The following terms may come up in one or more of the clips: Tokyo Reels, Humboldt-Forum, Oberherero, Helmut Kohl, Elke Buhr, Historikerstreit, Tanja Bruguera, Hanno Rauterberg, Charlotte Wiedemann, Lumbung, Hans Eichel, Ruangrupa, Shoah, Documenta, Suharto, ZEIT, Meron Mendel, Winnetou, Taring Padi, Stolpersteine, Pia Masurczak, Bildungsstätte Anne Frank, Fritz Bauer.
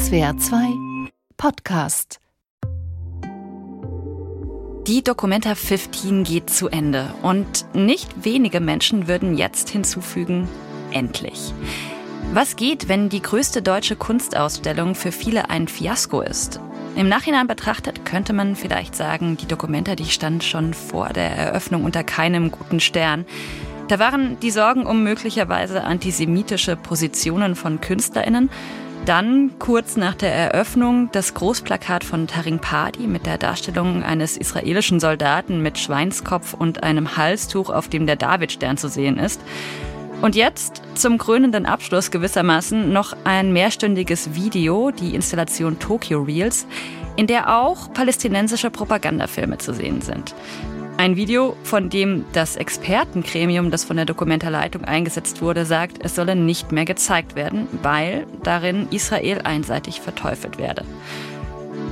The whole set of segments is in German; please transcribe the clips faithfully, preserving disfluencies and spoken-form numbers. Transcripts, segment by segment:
S W R zwei Podcast. Die Documenta fünfzehn geht zu Ende und nicht wenige Menschen würden jetzt hinzufügen, endlich. Was geht, wenn die größte deutsche Kunstausstellung für viele ein Fiasko ist? Im Nachhinein betrachtet könnte man vielleicht sagen, die Documenta, die stand schon vor der Eröffnung unter keinem guten Stern. Da waren die Sorgen um möglicherweise antisemitische Positionen von KünstlerInnen. Dann, kurz nach der Eröffnung, das Großplakat von Taring Padi mit der Darstellung eines israelischen Soldaten mit Schweinskopf und einem Halstuch, auf dem der Davidstern zu sehen ist. Und jetzt, zum krönenden Abschluss gewissermaßen, noch ein mehrstündiges Video, die Installation Tokyo Reels, in der auch palästinensische Propagandafilme zu sehen sind. Ein Video, von dem das Expertengremium, das von der Documenta-Leitung eingesetzt wurde, sagt, es solle nicht mehr gezeigt werden, weil darin Israel einseitig verteufelt werde.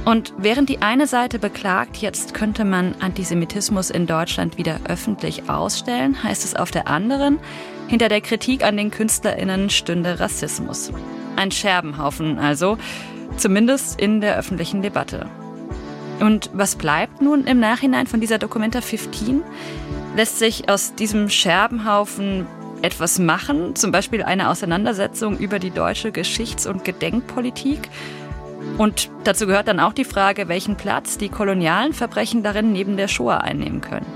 Und während die eine Seite beklagt, jetzt könnte man Antisemitismus in Deutschland wieder öffentlich ausstellen, heißt es auf der anderen, hinter der Kritik an den KünstlerInnen stünde Rassismus. Ein Scherbenhaufen also, zumindest in der öffentlichen Debatte. Und was bleibt nun im Nachhinein von dieser Documenta fünfzehn? Lässt sich aus diesem Scherbenhaufen etwas machen? Zum Beispiel eine Auseinandersetzung über die deutsche Geschichts- und Gedenkpolitik? Und dazu gehört dann auch die Frage, welchen Platz die kolonialen Verbrechen darin neben der Shoah einnehmen können.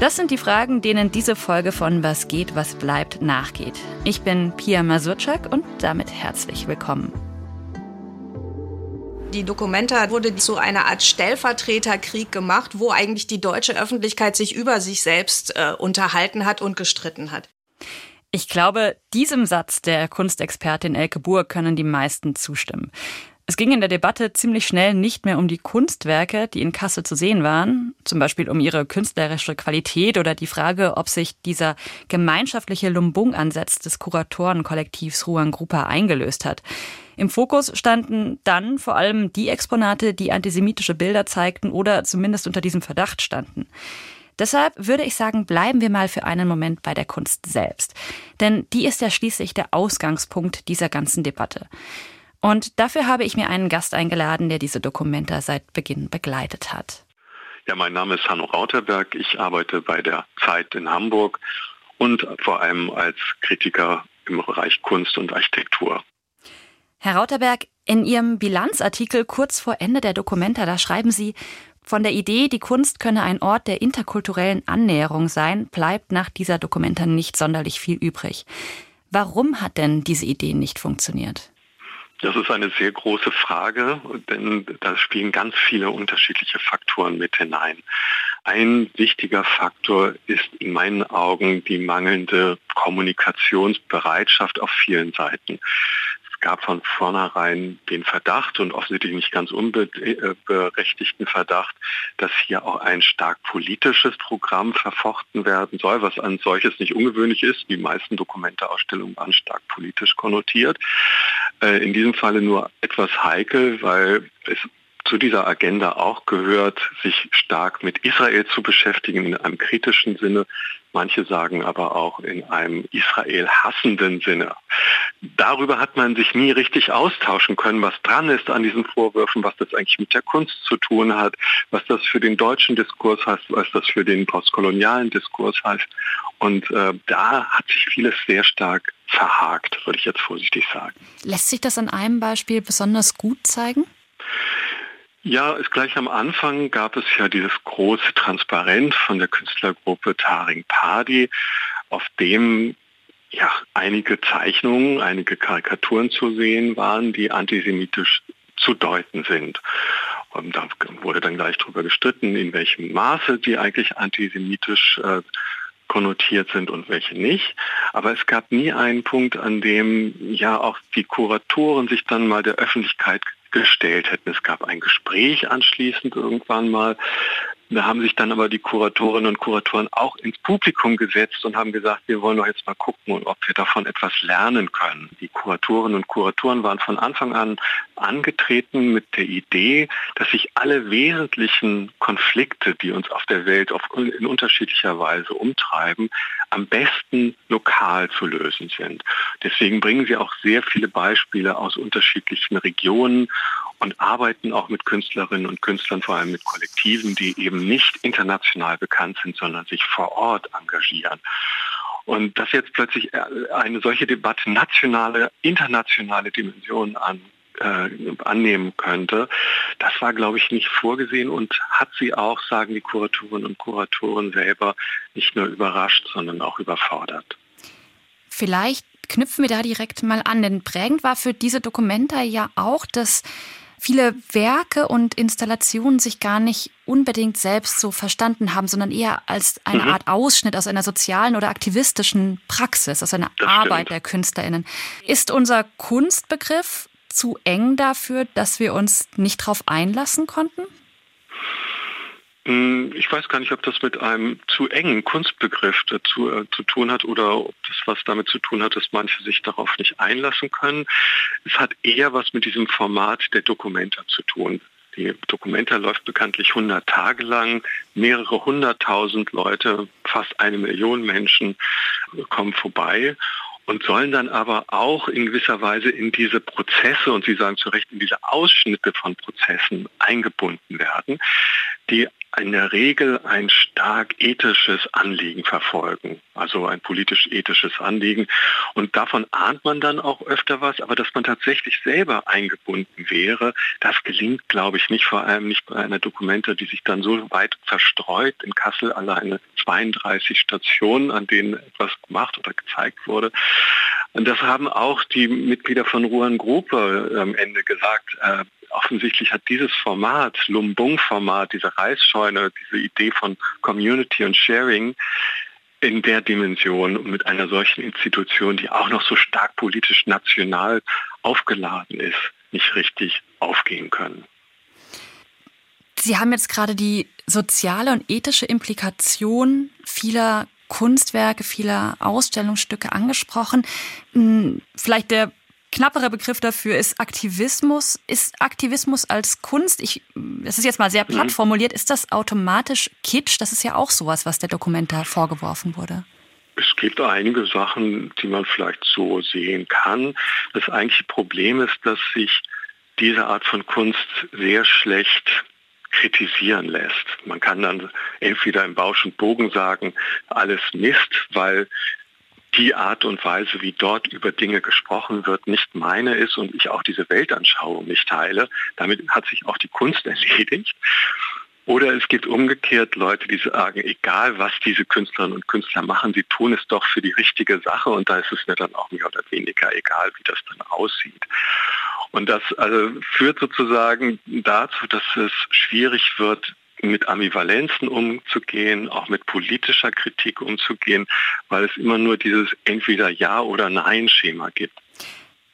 Das sind die Fragen, denen diese Folge von Was geht, was bleibt nachgeht. Ich bin Pia Masurczak und damit herzlich willkommen. Die Documenta wurde zu einer Art Stellvertreterkrieg gemacht, wo eigentlich die deutsche Öffentlichkeit sich über sich selbst äh, unterhalten hat und gestritten hat. Ich glaube, diesem Satz der Kunstexpertin Elke Buhr können die meisten zustimmen. Es ging in der Debatte ziemlich schnell nicht mehr um die Kunstwerke, die in Kassel zu sehen waren, zum Beispiel um ihre künstlerische Qualität oder die Frage, ob sich dieser gemeinschaftliche Lumbung-Ansatz des Kuratorenkollektivs Ruangrupa eingelöst hat. Im Fokus standen dann vor allem die Exponate, die antisemitische Bilder zeigten oder zumindest unter diesem Verdacht standen. Deshalb würde ich sagen, bleiben wir mal für einen Moment bei der Kunst selbst. Denn die ist ja schließlich der Ausgangspunkt dieser ganzen Debatte. Und dafür habe ich mir einen Gast eingeladen, der diese Documenta seit Beginn begleitet hat. Ja, mein Name ist Hanno Rauterberg. Ich arbeite bei der ZEIT in Hamburg und vor allem als Kritiker im Bereich Kunst und Architektur. Herr Rauterberg, in Ihrem Bilanzartikel kurz vor Ende der Documenta, da schreiben Sie, von der Idee, die Kunst könne ein Ort der interkulturellen Annäherung sein, bleibt nach dieser Documenta nicht sonderlich viel übrig. Warum hat denn diese Idee nicht funktioniert? Das ist eine sehr große Frage, denn da spielen ganz viele unterschiedliche Faktoren mit hinein. Ein wichtiger Faktor ist in meinen Augen die mangelnde Kommunikationsbereitschaft auf vielen Seiten. Es gab von vornherein den Verdacht und offensichtlich nicht ganz unberechtigten Verdacht, dass hier auch ein stark politisches Programm verfochten werden soll, was an solches nicht ungewöhnlich ist. Die meisten Documenta-Ausstellungen waren stark politisch konnotiert. In diesem Falle nur etwas heikel, weil es zu dieser Agenda auch gehört, sich stark mit Israel zu beschäftigen, in einem kritischen Sinne. Manche sagen aber auch in einem Israel hassenden Sinne. Darüber hat man sich nie richtig austauschen können, was dran ist an diesen Vorwürfen, was das eigentlich mit der Kunst zu tun hat, was das für den deutschen Diskurs heißt, was das für den postkolonialen Diskurs heißt. Und äh, da hat sich vieles sehr stark verhakt, würde ich jetzt vorsichtig sagen. Lässt sich das an einem Beispiel besonders gut zeigen? Ja, ist gleich am Anfang gab es ja dieses große Transparent von der Künstlergruppe Taring Padi, auf dem ja einige Zeichnungen, einige Karikaturen zu sehen waren, die antisemitisch zu deuten sind. Und da wurde dann gleich darüber gestritten, in welchem Maße die eigentlich antisemitisch äh, konnotiert sind und welche nicht. Aber es gab nie einen Punkt, an dem ja auch die Kuratoren sich dann mal der Öffentlichkeit gestellt hätten. Es gab ein Gespräch anschließend irgendwann mal, Da haben sich dann aber die Kuratorinnen und Kuratoren auch ins Publikum gesetzt und haben gesagt, wir wollen doch jetzt mal gucken, ob wir davon etwas lernen können. Die Kuratorinnen und Kuratoren waren von Anfang an angetreten mit der Idee, dass sich alle wesentlichen Konflikte, die uns auf der Welt auf, in unterschiedlicher Weise umtreiben, am besten lokal zu lösen sind. Deswegen bringen sie auch sehr viele Beispiele aus unterschiedlichen Regionen und arbeiten auch mit Künstlerinnen und Künstlern, vor allem mit Kollektiven, die eben nicht international bekannt sind, sondern sich vor Ort engagieren. Und dass jetzt plötzlich eine solche Debatte nationale, internationale Dimensionen an, äh, annehmen könnte, das war, glaube ich, nicht vorgesehen und hat sie auch, sagen die Kuratorinnen und Kuratoren selber, nicht nur überrascht, sondern auch überfordert. Vielleicht knüpfen wir da direkt mal an, denn prägend war für diese Documenta ja auch, dass viele Werke und Installationen sich gar nicht unbedingt selbst so verstanden haben, sondern eher als eine mhm. Art Ausschnitt aus einer sozialen oder aktivistischen Praxis, aus einer das Arbeit stimmt. der KünstlerInnen. Ist unser Kunstbegriff zu eng dafür, dass wir uns nicht drauf einlassen konnten? Ich weiß gar nicht, ob das mit einem zu engen Kunstbegriff dazu, äh, zu tun hat oder ob das was damit zu tun hat, dass manche sich darauf nicht einlassen können. Es hat eher was mit diesem Format der Documenta zu tun. Die Documenta läuft bekanntlich hundert Tage lang. Mehrere hunderttausend Leute, fast eine Million Menschen kommen vorbei und sollen dann aber auch in gewisser Weise in diese Prozesse, und Sie sagen zu Recht, in diese Ausschnitte von Prozessen eingebunden werden, die in der Regel ein stark ethisches Anliegen verfolgen, also ein politisch-ethisches Anliegen. Und davon ahnt man dann auch öfter was, aber dass man tatsächlich selber eingebunden wäre, das gelingt, glaube ich, nicht, vor allem nicht bei einer Documenta, die sich dann so weit verstreut, in Kassel alleine zweiunddreißig Stationen, an denen etwas gemacht oder gezeigt wurde. Und das haben auch die Mitglieder von Ruangrupa am Ende gesagt. Äh, offensichtlich hat dieses Format, Lumbung-Format, diese Reisscheune, diese Idee von Community und Sharing in der Dimension und mit einer solchen Institution, die auch noch so stark politisch national aufgeladen ist, nicht richtig aufgehen können. Sie haben jetzt gerade die soziale und ethische Implikation vieler Kunstwerke, vieler Ausstellungsstücke angesprochen. Vielleicht der knapperer Begriff dafür ist Aktivismus. Ist Aktivismus als Kunst, ich, das ist jetzt mal sehr platt formuliert, ist das automatisch Kitsch? Das ist ja auch sowas, was der Documenta vorgeworfen wurde. Es gibt einige Sachen, die man vielleicht so sehen kann. Das eigentliche Problem ist, dass sich diese Art von Kunst sehr schlecht kritisieren lässt. Man kann dann entweder im Bausch und Bogen sagen, alles Mist, weil die Art und Weise, wie dort über Dinge gesprochen wird, nicht meine ist und ich auch diese Weltanschauung nicht teile. Damit hat sich auch die Kunst erledigt. Oder es gibt umgekehrt Leute, die sagen, egal was diese Künstlerinnen und Künstler machen, sie tun es doch für die richtige Sache und da ist es mir dann auch mehr oder weniger egal, wie das dann aussieht. Und das also führt sozusagen dazu, dass es schwierig wird, mit Ambivalenzen umzugehen, auch mit politischer Kritik umzugehen, weil es immer nur dieses entweder Ja- oder Nein-Schema gibt.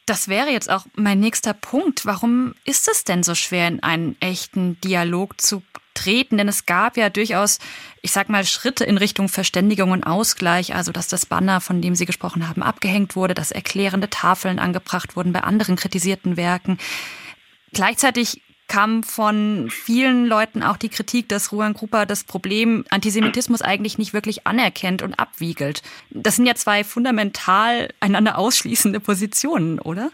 Das wäre jetzt auch mein nächster Punkt. Warum ist es denn so schwer, in einen echten Dialog zu treten? Denn es gab ja durchaus, ich sag mal, Schritte in Richtung Verständigung und Ausgleich. Also, dass das Banner, von dem Sie gesprochen haben, abgehängt wurde, dass erklärende Tafeln angebracht wurden bei anderen kritisierten Werken. Gleichzeitig kam von vielen Leuten auch die Kritik, dass Ruangrupa das Problem Antisemitismus eigentlich nicht wirklich anerkennt und abwiegelt. Das sind ja zwei fundamental einander ausschließende Positionen, oder?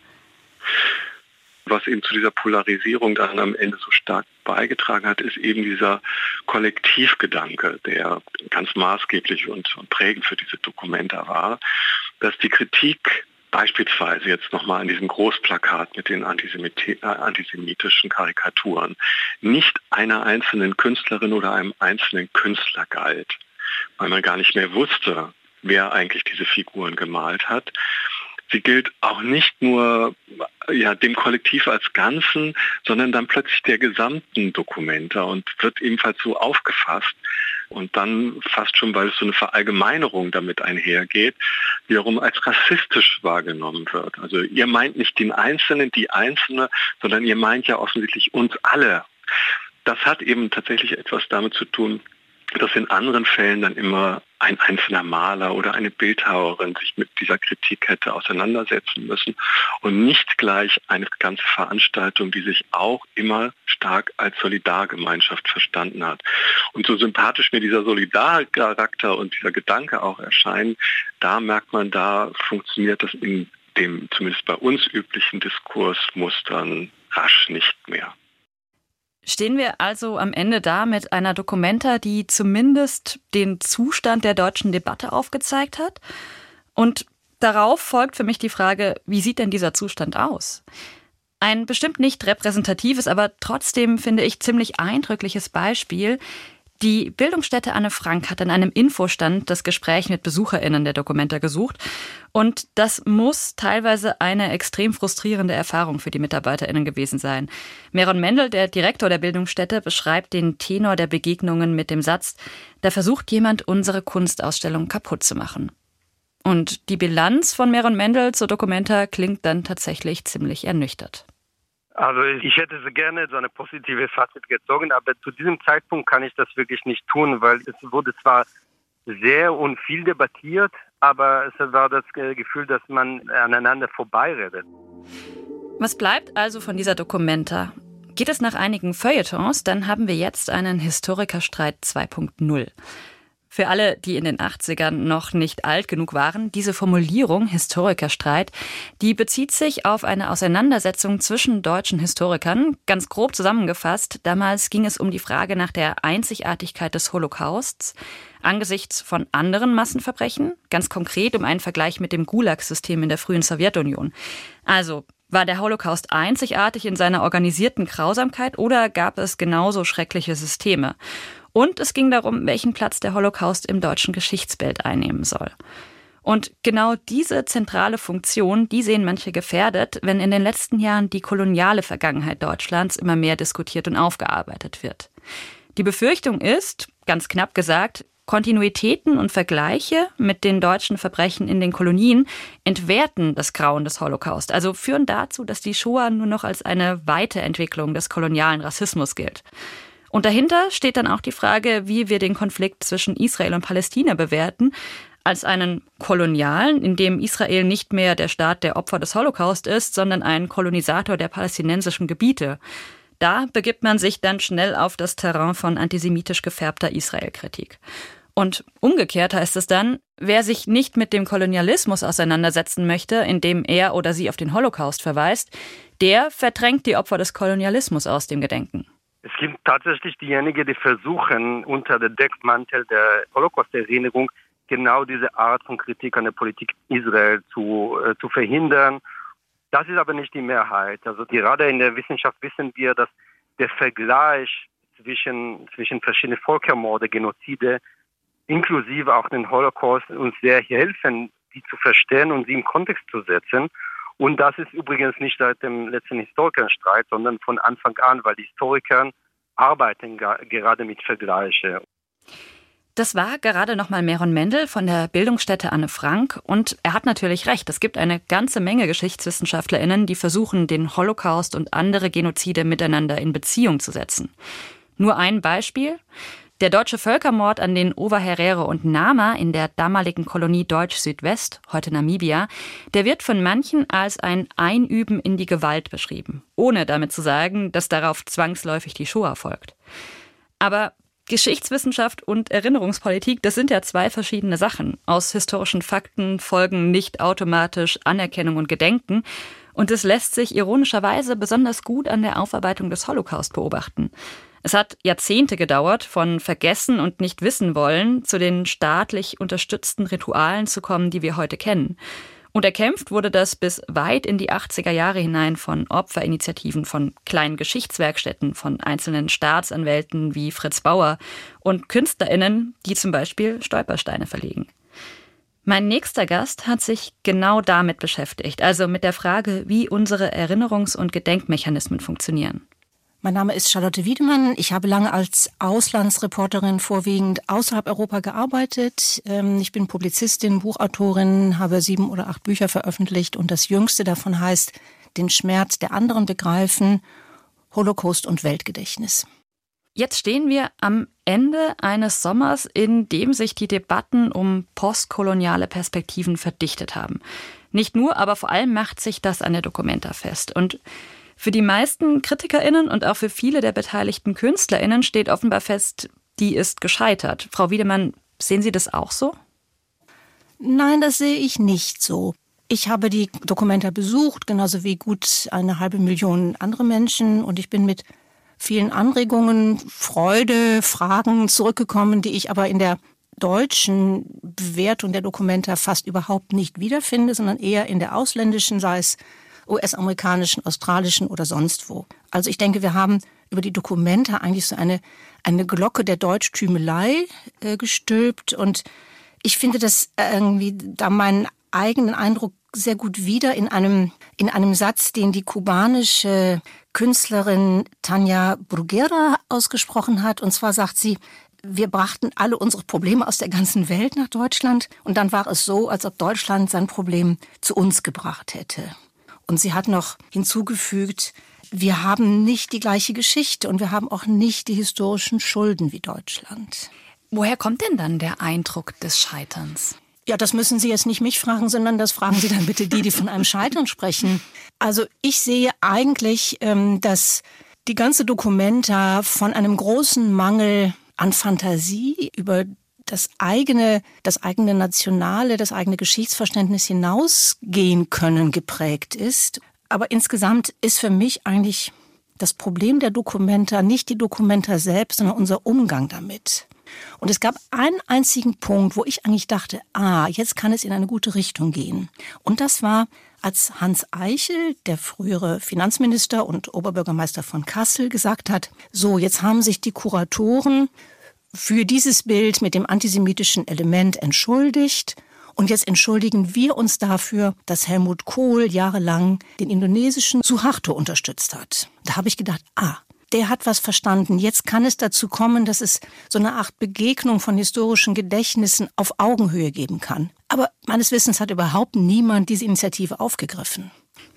Was eben zu dieser Polarisierung dann am Ende so stark beigetragen hat, ist eben dieser Kollektivgedanke, der ganz maßgeblich und, und prägend für diese Documenta war, dass die Kritik beispielsweise jetzt nochmal an diesem Großplakat mit den Antisemit- antisemitischen Karikaturen nicht einer einzelnen Künstlerin oder einem einzelnen Künstler galt, weil man gar nicht mehr wusste, wer eigentlich diese Figuren gemalt hat. Sie gilt auch nicht nur ja, dem Kollektiv als Ganzen, sondern dann plötzlich der gesamten Documenta und wird ebenfalls so aufgefasst. Und dann fast schon, weil es so eine Verallgemeinerung damit einhergeht, wiederum als rassistisch wahrgenommen wird. Also ihr meint nicht den Einzelnen, die Einzelne, sondern ihr meint ja offensichtlich uns alle. das hat eben tatsächlich etwas damit zu tun, dass in anderen Fällen dann immer ein einzelner Maler oder eine Bildhauerin sich mit dieser Kritik hätte auseinandersetzen müssen und nicht gleich eine ganze Veranstaltung, die sich auch immer stark als Solidargemeinschaft verstanden hat. Und so sympathisch mir dieser Solidarcharakter und dieser Gedanke auch erscheinen, da merkt man, da funktioniert das in dem zumindest bei uns üblichen Diskursmustern rasch nicht mehr. Stehen wir also am Ende da mit einer Documenta, die zumindest den Zustand der deutschen Debatte aufgezeigt hat? Und darauf folgt für mich die Frage, wie sieht denn dieser Zustand aus? Ein bestimmt nicht repräsentatives, aber trotzdem finde ich ziemlich eindrückliches Beispiel. Die Bildungsstätte Anne Frank hat an einem Infostand das Gespräch mit BesucherInnen der Documenta gesucht. Und das muss teilweise eine extrem frustrierende Erfahrung für die MitarbeiterInnen gewesen sein. Meron Mendel, der Direktor der Bildungsstätte, beschreibt den Tenor der Begegnungen mit dem Satz, da versucht jemand, unsere Kunstausstellung kaputt zu machen. Und die Bilanz von Meron Mendel zur Documenta klingt dann tatsächlich ziemlich ernüchtert. Also ich hätte so gerne so eine positive Fazit gezogen, aber zu diesem Zeitpunkt kann ich das wirklich nicht tun, weil es wurde zwar sehr und viel debattiert, aber es war das Gefühl, dass man aneinander vorbeiredet. Was bleibt also von dieser Documenta? Geht es nach einigen Feuilletons, dann haben wir jetzt einen Historikerstreit zwei Punkt null. Für alle, die in den achtzigern noch nicht alt genug waren, diese Formulierung Historikerstreit, die bezieht sich auf eine Auseinandersetzung zwischen deutschen Historikern. Ganz grob zusammengefasst, damals ging es um die Frage nach der Einzigartigkeit des Holocausts angesichts von anderen Massenverbrechen, ganz konkret um einen Vergleich mit dem Gulag-System in der frühen Sowjetunion. Also, war der Holocaust einzigartig in seiner organisierten Grausamkeit oder gab es genauso schreckliche Systeme? Und es ging darum, welchen Platz der Holocaust im deutschen Geschichtsbild einnehmen soll. Und genau diese zentrale Funktion, die sehen manche gefährdet, wenn in den letzten Jahren die koloniale Vergangenheit Deutschlands immer mehr diskutiert und aufgearbeitet wird. Die Befürchtung ist, ganz knapp gesagt, Kontinuitäten und Vergleiche mit den deutschen Verbrechen in den Kolonien entwerten das Grauen des Holocaust, also führen dazu, dass die Shoah nur noch als eine Weiterentwicklung des kolonialen Rassismus gilt. Und dahinter steht dann auch die Frage, wie wir den Konflikt zwischen Israel und Palästina bewerten, als einen kolonialen, in dem Israel nicht mehr der Staat der Opfer des Holocaust ist, sondern ein Kolonisator der palästinensischen Gebiete. Da begibt man sich dann schnell auf das Terrain von antisemitisch gefärbter Israelkritik. Und umgekehrt heißt es dann, wer sich nicht mit dem Kolonialismus auseinandersetzen möchte, indem er oder sie auf den Holocaust verweist, der verdrängt die Opfer des Kolonialismus aus dem Gedenken. Es gibt tatsächlich diejenigen, die versuchen, unter dem Deckmantel der Holocaust-Erinnerung genau diese Art von Kritik an der Politik Israel zu, äh, zu verhindern. Das ist aber nicht die Mehrheit. Also gerade in der Wissenschaft wissen wir, dass der Vergleich zwischen, zwischen verschiedenen Völkermorden, Genozide, inklusive auch den Holocaust, uns sehr helfen, die zu verstehen und sie im Kontext zu setzen. Und das ist übrigens nicht seit dem letzten Historikerstreit, sondern von Anfang an, weil die Historiker arbeiten gerade mit Vergleichen. Das war gerade nochmal Meron Mendel von der Bildungsstätte Anne Frank. Und er hat natürlich recht. Es gibt eine ganze Menge GeschichtswissenschaftlerInnen, die versuchen, den Holocaust und andere Genozide miteinander in Beziehung zu setzen. Nur ein Beispiel. Der deutsche Völkermord an den Oberherero und Nama in der damaligen Kolonie Deutsch-Südwest, heute Namibia, der wird von manchen als ein Einüben in die Gewalt beschrieben, ohne damit zu sagen, dass darauf zwangsläufig die Shoah folgt. Aber Geschichtswissenschaft und Erinnerungspolitik, das sind ja zwei verschiedene Sachen. Aus historischen Fakten folgen nicht automatisch Anerkennung und Gedenken. Und das lässt sich ironischerweise besonders gut an der Aufarbeitung des Holocaust beobachten. Es hat Jahrzehnte gedauert, von Vergessen und nicht wissen wollen zu den staatlich unterstützten Ritualen zu kommen, die wir heute kennen. Und erkämpft wurde das bis weit in die achtziger Jahre hinein von Opferinitiativen, von kleinen Geschichtswerkstätten, von einzelnen Staatsanwälten wie Fritz Bauer und KünstlerInnen, die zum Beispiel Stolpersteine verlegen. Mein nächster Gast hat sich genau damit beschäftigt, also mit der Frage, wie unsere Erinnerungs- und Gedenkmechanismen funktionieren. Mein Name ist Charlotte Wiedemann. Ich habe lange als Auslandsreporterin vorwiegend außerhalb Europa gearbeitet. Ich bin Publizistin, Buchautorin, habe sieben oder acht Bücher veröffentlicht und das jüngste davon heißt Den Schmerz der anderen begreifen, Holocaust und Weltgedächtnis. Jetzt stehen wir am Ende eines Sommers, in dem sich die Debatten um postkoloniale Perspektiven verdichtet haben. Nicht nur, aber vor allem macht sich das an der Documenta fest. Und für die meisten KritikerInnen und auch für viele der beteiligten KünstlerInnen steht offenbar fest, die ist gescheitert. Frau Wiedemann, sehen Sie das auch so? Nein, das sehe ich nicht so. Ich habe die Documenta besucht, genauso wie gut eine halbe Million andere Menschen. Und ich bin mit vielen Anregungen, Freude, Fragen zurückgekommen, die ich aber in der deutschen Bewertung der Documenta fast überhaupt nicht wiederfinde, sondern eher in der ausländischen, sei es U S-amerikanischen, australischen oder sonst wo. Also ich denke, wir haben über die Documenta eigentlich so eine, eine Glocke der Deutschtümelei äh, gestülpt. Und ich finde das irgendwie, da meinen eigenen Eindruck sehr gut wieder in einem, in einem Satz, den die kubanische Künstlerin Tanja Bruguera ausgesprochen hat. Und zwar sagt sie, wir brachten alle unsere Probleme aus der ganzen Welt nach Deutschland. Und dann war es so, als ob Deutschland sein Problem zu uns gebracht hätte. Und sie hat noch hinzugefügt, wir haben nicht die gleiche Geschichte und wir haben auch nicht die historischen Schulden wie Deutschland. Woher kommt denn dann der Eindruck des Scheiterns? Ja, das müssen Sie jetzt nicht mich fragen, sondern das fragen Sie dann bitte die, die von einem Scheitern sprechen. Also ich sehe eigentlich, dass die ganze Documenta von einem großen Mangel an Fantasie über das eigene, das eigene nationale, das eigene Geschichtsverständnis hinausgehen können geprägt ist. Aber insgesamt ist für mich eigentlich das Problem der Documenta nicht die Documenta selbst, sondern unser Umgang damit. Und es gab einen einzigen Punkt, wo ich eigentlich dachte, ah, jetzt kann es in eine gute Richtung gehen. Und das war, als Hans Eichel, der frühere Finanzminister und Oberbürgermeister von Kassel, gesagt hat, so, jetzt haben sich die Kuratoren für dieses Bild mit dem antisemitischen Element entschuldigt. Und jetzt entschuldigen wir uns dafür, dass Helmut Kohl jahrelang den indonesischen Suharto unterstützt hat. Da habe ich gedacht, ah, der hat was verstanden. Jetzt kann es dazu kommen, dass es so eine Art Begegnung von historischen Gedächtnissen auf Augenhöhe geben kann. Aber meines Wissens hat überhaupt niemand diese Initiative aufgegriffen.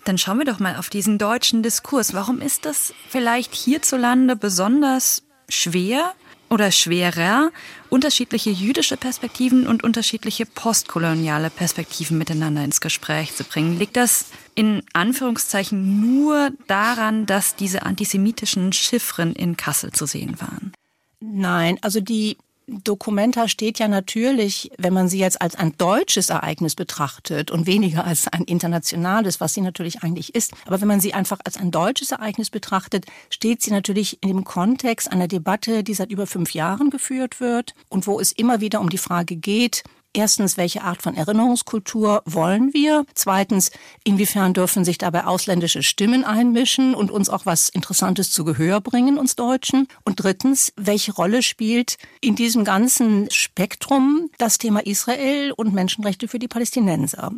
Dann schauen wir doch mal auf diesen deutschen Diskurs. Warum ist das vielleicht hierzulande besonders schwer oder schwerer, unterschiedliche jüdische Perspektiven und unterschiedliche postkoloniale Perspektiven miteinander ins Gespräch zu bringen? Liegt das in Anführungszeichen nur daran, dass diese antisemitischen Chiffren in Kassel zu sehen waren? Nein, also die Documenta steht ja natürlich, wenn man sie jetzt als ein deutsches Ereignis betrachtet und weniger als ein internationales, was sie natürlich eigentlich ist, aber wenn man sie einfach als ein deutsches Ereignis betrachtet, steht sie natürlich in dem Kontext einer Debatte, die seit über fünf Jahren geführt wird und wo es immer wieder um die Frage geht, erstens, welche Art von Erinnerungskultur wollen wir? Zweitens, inwiefern dürfen sich dabei ausländische Stimmen einmischen und uns auch was Interessantes zu Gehör bringen, uns Deutschen? Und drittens, welche Rolle spielt in diesem ganzen Spektrum das Thema Israel und Menschenrechte für die Palästinenser?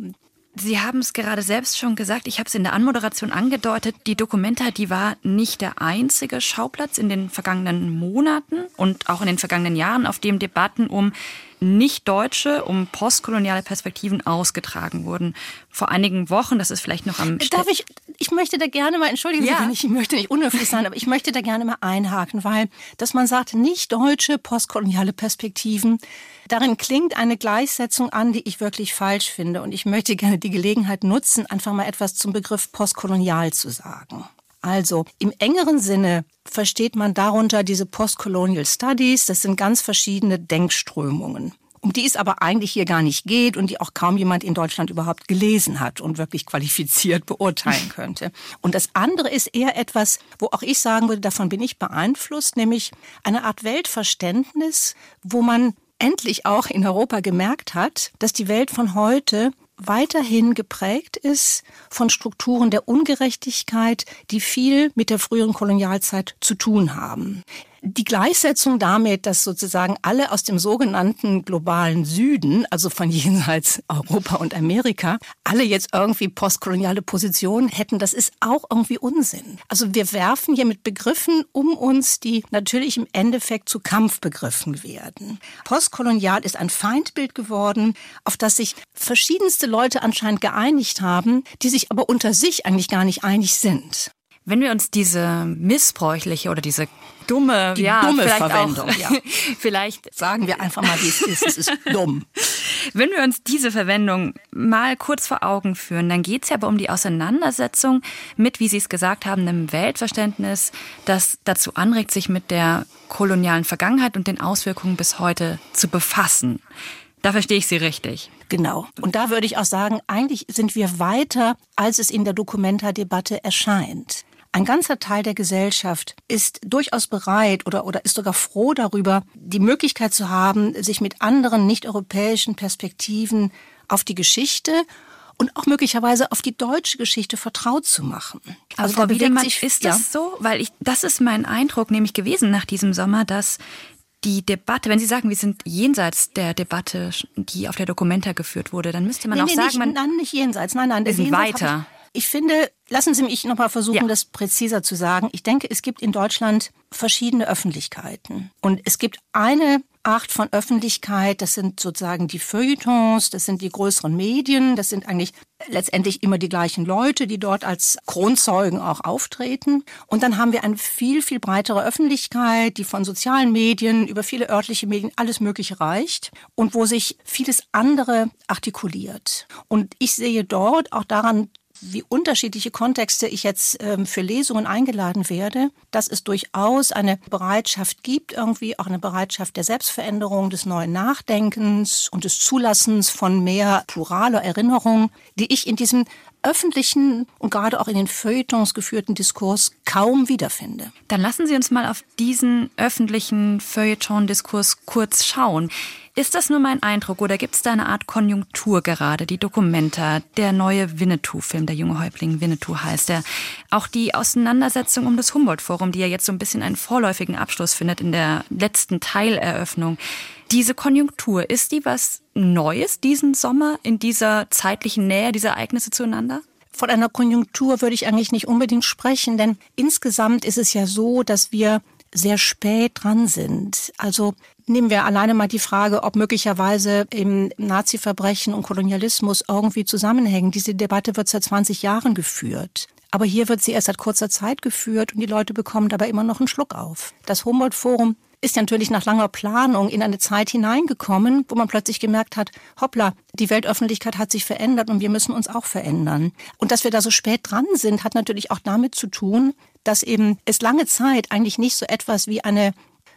Sie haben es gerade selbst schon gesagt, ich habe es in der Anmoderation angedeutet, die Documenta, die war nicht der einzige Schauplatz in den vergangenen Monaten und auch in den vergangenen Jahren, auf dem Debatten um Nicht-Deutsche, um postkoloniale Perspektiven ausgetragen wurden. Vor einigen Wochen, das ist vielleicht noch am... Darf ich, ich möchte da gerne mal, entschuldigen Sie, ja. ich, ich möchte nicht unhöflich sein, aber ich möchte da gerne mal einhaken, weil, dass man sagt, nicht-deutsche postkoloniale Perspektiven, darin klingt eine Gleichsetzung an, die ich wirklich falsch finde. Und ich möchte gerne die Gelegenheit nutzen, einfach mal etwas zum Begriff postkolonial zu sagen. Also im engeren Sinne versteht man darunter diese Postcolonial Studies, das sind ganz verschiedene Denkströmungen, um die es aber eigentlich hier gar nicht geht und die auch kaum jemand in Deutschland überhaupt gelesen hat und wirklich qualifiziert beurteilen könnte. Und das andere ist eher etwas, wo auch ich sagen würde, davon bin ich beeinflusst, nämlich eine Art Weltverständnis, wo man endlich auch in Europa gemerkt hat, dass die Welt von heute weiterhin geprägt ist von Strukturen der Ungerechtigkeit, die viel mit der früheren Kolonialzeit zu tun haben. Die Gleichsetzung damit, dass sozusagen alle aus dem sogenannten globalen Süden, also von jenseits Europa und Amerika, alle jetzt irgendwie postkoloniale Positionen hätten, das ist auch irgendwie Unsinn. Also wir werfen hier mit Begriffen um uns, die natürlich im Endeffekt zu Kampfbegriffen werden. Postkolonial ist ein Feindbild geworden, auf das sich verschiedenste Leute anscheinend geeinigt haben, die sich aber unter sich eigentlich gar nicht einig sind. Wenn wir uns diese missbräuchliche oder diese dumme, die ja, dumme vielleicht Verwendung, auch, ja. vielleicht sagen wir einfach mal, wie es ist, es ist dumm. Wenn wir uns diese Verwendung mal kurz vor Augen führen, dann geht es ja aber um die Auseinandersetzung mit, wie Sie es gesagt haben, einem Weltverständnis, das dazu anregt, sich mit der kolonialen Vergangenheit und den Auswirkungen bis heute zu befassen. Da verstehe ich Sie richtig. Genau. Und da würde ich auch sagen, eigentlich sind wir weiter, als es in der Documenta-Debatte erscheint. Ein ganzer Teil der Gesellschaft ist durchaus bereit oder, oder ist sogar froh darüber, die Möglichkeit zu haben, sich mit anderen nicht-europäischen Perspektiven auf die Geschichte und auch möglicherweise auf die deutsche Geschichte vertraut zu machen. Also Frau Wiedemann, ist das so? Weil ich, das ist mein Eindruck nämlich gewesen nach diesem Sommer, dass die Debatte, wenn Sie sagen, wir sind jenseits der Debatte, die auf der Documenta geführt wurde, dann müsste man nee, auch nee, sagen, nicht, man nein, nicht jenseits, nein, nein, wir sind weiter. Ich, ich finde, lassen Sie mich noch mal versuchen, ja. das präziser zu sagen. Ich denke, es gibt in Deutschland verschiedene Öffentlichkeiten und es gibt eine Art von Öffentlichkeit, das sind sozusagen die Feuilletons, das sind die größeren Medien, das sind eigentlich letztendlich immer die gleichen Leute, die dort als Kronzeugen auch auftreten. Und dann haben wir eine viel, viel breitere Öffentlichkeit, die von sozialen Medien über viele örtliche Medien alles Mögliche reicht und wo sich vieles andere artikuliert. Und ich sehe dort auch daran, wie unterschiedliche Kontexte ich jetzt ähm, für Lesungen eingeladen werde, dass es durchaus eine Bereitschaft gibt, irgendwie auch eine Bereitschaft der Selbstveränderung, des neuen Nachdenkens und des Zulassens von mehr pluraler Erinnerung, die ich in diesem öffentlichen und gerade auch in den Feuilletons geführten Diskurs kaum wiederfinde. Dann lassen Sie uns mal auf diesen öffentlichen Feuilleton-Diskurs kurz schauen. Ist das nur mein Eindruck oder gibt es da eine Art Konjunktur gerade? Die Documenta, der neue Winnetou-Film, der junge Häuptling Winnetou heißt er. Auch die Auseinandersetzung um das Humboldt-Forum, die ja jetzt so ein bisschen einen vorläufigen Abschluss findet in der letzten Teileröffnung. Diese Konjunktur, ist die was Neues diesen Sommer in dieser zeitlichen Nähe dieser Ereignisse zueinander? Von einer Konjunktur würde ich eigentlich nicht unbedingt sprechen, denn insgesamt ist es ja so, dass wir sehr spät dran sind. Also nehmen wir alleine mal die Frage, ob möglicherweise im Nazi-Verbrechen und Kolonialismus irgendwie zusammenhängen. Diese Debatte wird seit zwanzig Jahren geführt. Aber hier wird sie erst seit kurzer Zeit geführt und die Leute bekommen dabei immer noch einen Schluck auf. Das Humboldt-Forum ist natürlich nach langer Planung in eine Zeit hineingekommen, wo man plötzlich gemerkt hat, hoppla, die Weltöffentlichkeit hat sich verändert und wir müssen uns auch verändern. Und dass wir da so spät dran sind, hat natürlich auch damit zu tun, dass eben es lange Zeit eigentlich nicht so etwas wie eine,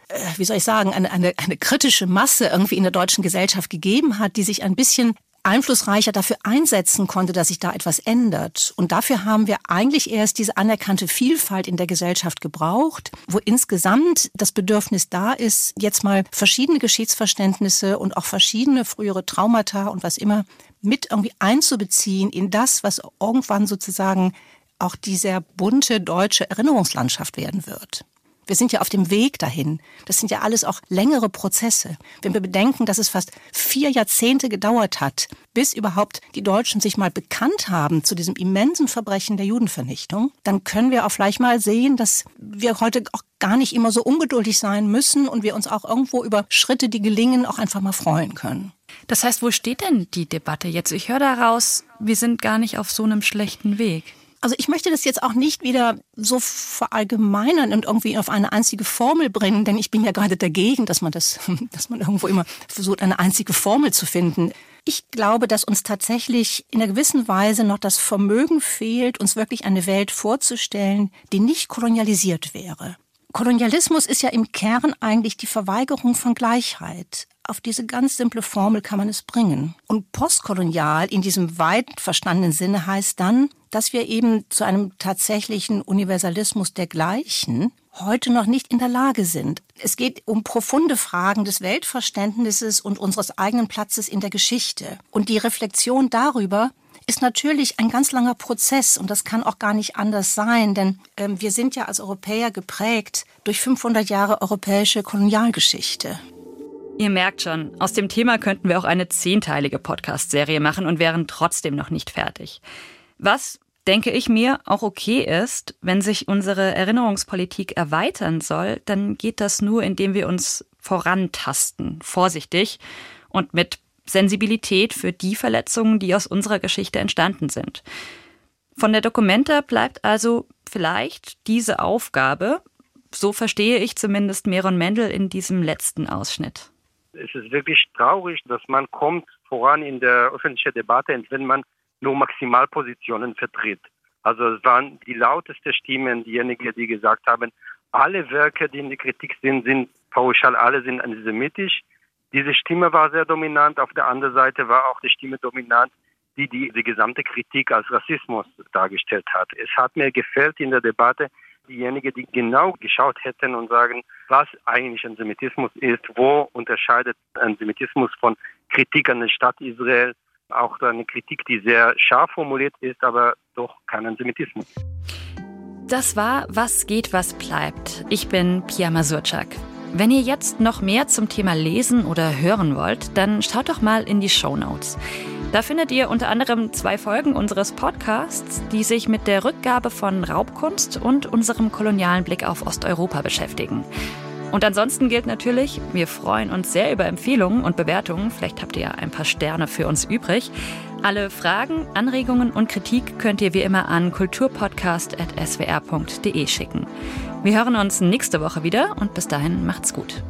äh, wie soll ich sagen, eine, eine, eine kritische Masse irgendwie in der deutschen Gesellschaft gegeben hat, die sich ein bisschen einflussreicher dafür einsetzen konnte, dass sich da etwas ändert. Und dafür haben wir eigentlich erst diese anerkannte Vielfalt in der Gesellschaft gebraucht, wo insgesamt das Bedürfnis da ist, jetzt mal verschiedene Geschichtsverständnisse und auch verschiedene frühere Traumata und was immer mit irgendwie einzubeziehen in das, was irgendwann sozusagen auch die sehr bunte deutsche Erinnerungslandschaft werden wird. Wir sind ja auf dem Weg dahin. Das sind ja alles auch längere Prozesse. Wenn wir bedenken, dass es fast vier Jahrzehnte gedauert hat, bis überhaupt die Deutschen sich mal bekannt haben zu diesem immensen Verbrechen der Judenvernichtung, dann können wir auch vielleicht mal sehen, dass wir heute auch gar nicht immer so ungeduldig sein müssen und wir uns auch irgendwo über Schritte, die gelingen, auch einfach mal freuen können. Das heißt, wo steht denn die Debatte jetzt? Ich höre daraus, wir sind gar nicht auf so einem schlechten Weg. Also ich möchte das jetzt auch nicht wieder so verallgemeinern und irgendwie auf eine einzige Formel bringen, denn ich bin ja gerade dagegen, dass man das, dass man irgendwo immer versucht, eine einzige Formel zu finden. Ich glaube, dass uns tatsächlich in einer gewissen Weise noch das Vermögen fehlt, uns wirklich eine Welt vorzustellen, die nicht kolonialisiert wäre. Kolonialismus ist ja im Kern eigentlich die Verweigerung von Gleichheit. Auf diese ganz simple Formel kann man es bringen. Und postkolonial in diesem weit verstandenen Sinne heißt dann, dass wir eben zu einem tatsächlichen Universalismus dergleichen heute noch nicht in der Lage sind. Es geht um profunde Fragen des Weltverständnisses und unseres eigenen Platzes in der Geschichte. Und die Reflexion darüber ist natürlich ein ganz langer Prozess und das kann auch gar nicht anders sein, denn äh, wir sind ja als Europäer geprägt durch fünfhundert Jahre europäische Kolonialgeschichte. Ihr merkt schon, aus dem Thema könnten wir auch eine zehnteilige Podcast-Serie machen und wären trotzdem noch nicht fertig. Was, denke ich mir, auch okay ist, wenn sich unsere Erinnerungspolitik erweitern soll, dann geht das nur, indem wir uns vorantasten, vorsichtig und mit Sensibilität für die Verletzungen, die aus unserer Geschichte entstanden sind. Von der Documenta bleibt also vielleicht diese Aufgabe, so verstehe ich zumindest Meron Mendel in diesem letzten Ausschnitt. Es ist wirklich traurig, dass man kommt voran in der öffentlichen Debatte, wenn man nur Maximalpositionen vertritt. Also es waren die lautesten Stimmen, diejenigen, die gesagt haben, alle Werke, die in der Kritik sind, sind pauschal, alle sind antisemitisch. Diese Stimme war sehr dominant. Auf der anderen Seite war auch die Stimme dominant, die die, die gesamte Kritik als Rassismus dargestellt hat. Es hat mir gefällt in der Debatte, diejenigen, die genau geschaut hätten und sagen, was eigentlich Antisemitismus ist, wo unterscheidet Antisemitismus von Kritik an den Staat Israel, auch eine Kritik, die sehr scharf formuliert ist, aber doch kein Antisemitismus. Das war Was geht, was bleibt. Ich bin Pia Masurczak. Wenn ihr jetzt noch mehr zum Thema lesen oder hören wollt, dann schaut doch mal in die Shownotes. Da findet ihr unter anderem zwei Folgen unseres Podcasts, die sich mit der Rückgabe von Raubkunst und unserem kolonialen Blick auf Osteuropa beschäftigen. Und ansonsten gilt natürlich, wir freuen uns sehr über Empfehlungen und Bewertungen. Vielleicht habt ihr ja ein paar Sterne für uns übrig. Alle Fragen, Anregungen und Kritik könnt ihr wie immer an kulturpodcast punkt s w r punkt d e schicken. Wir hören uns nächste Woche wieder und bis dahin macht's gut.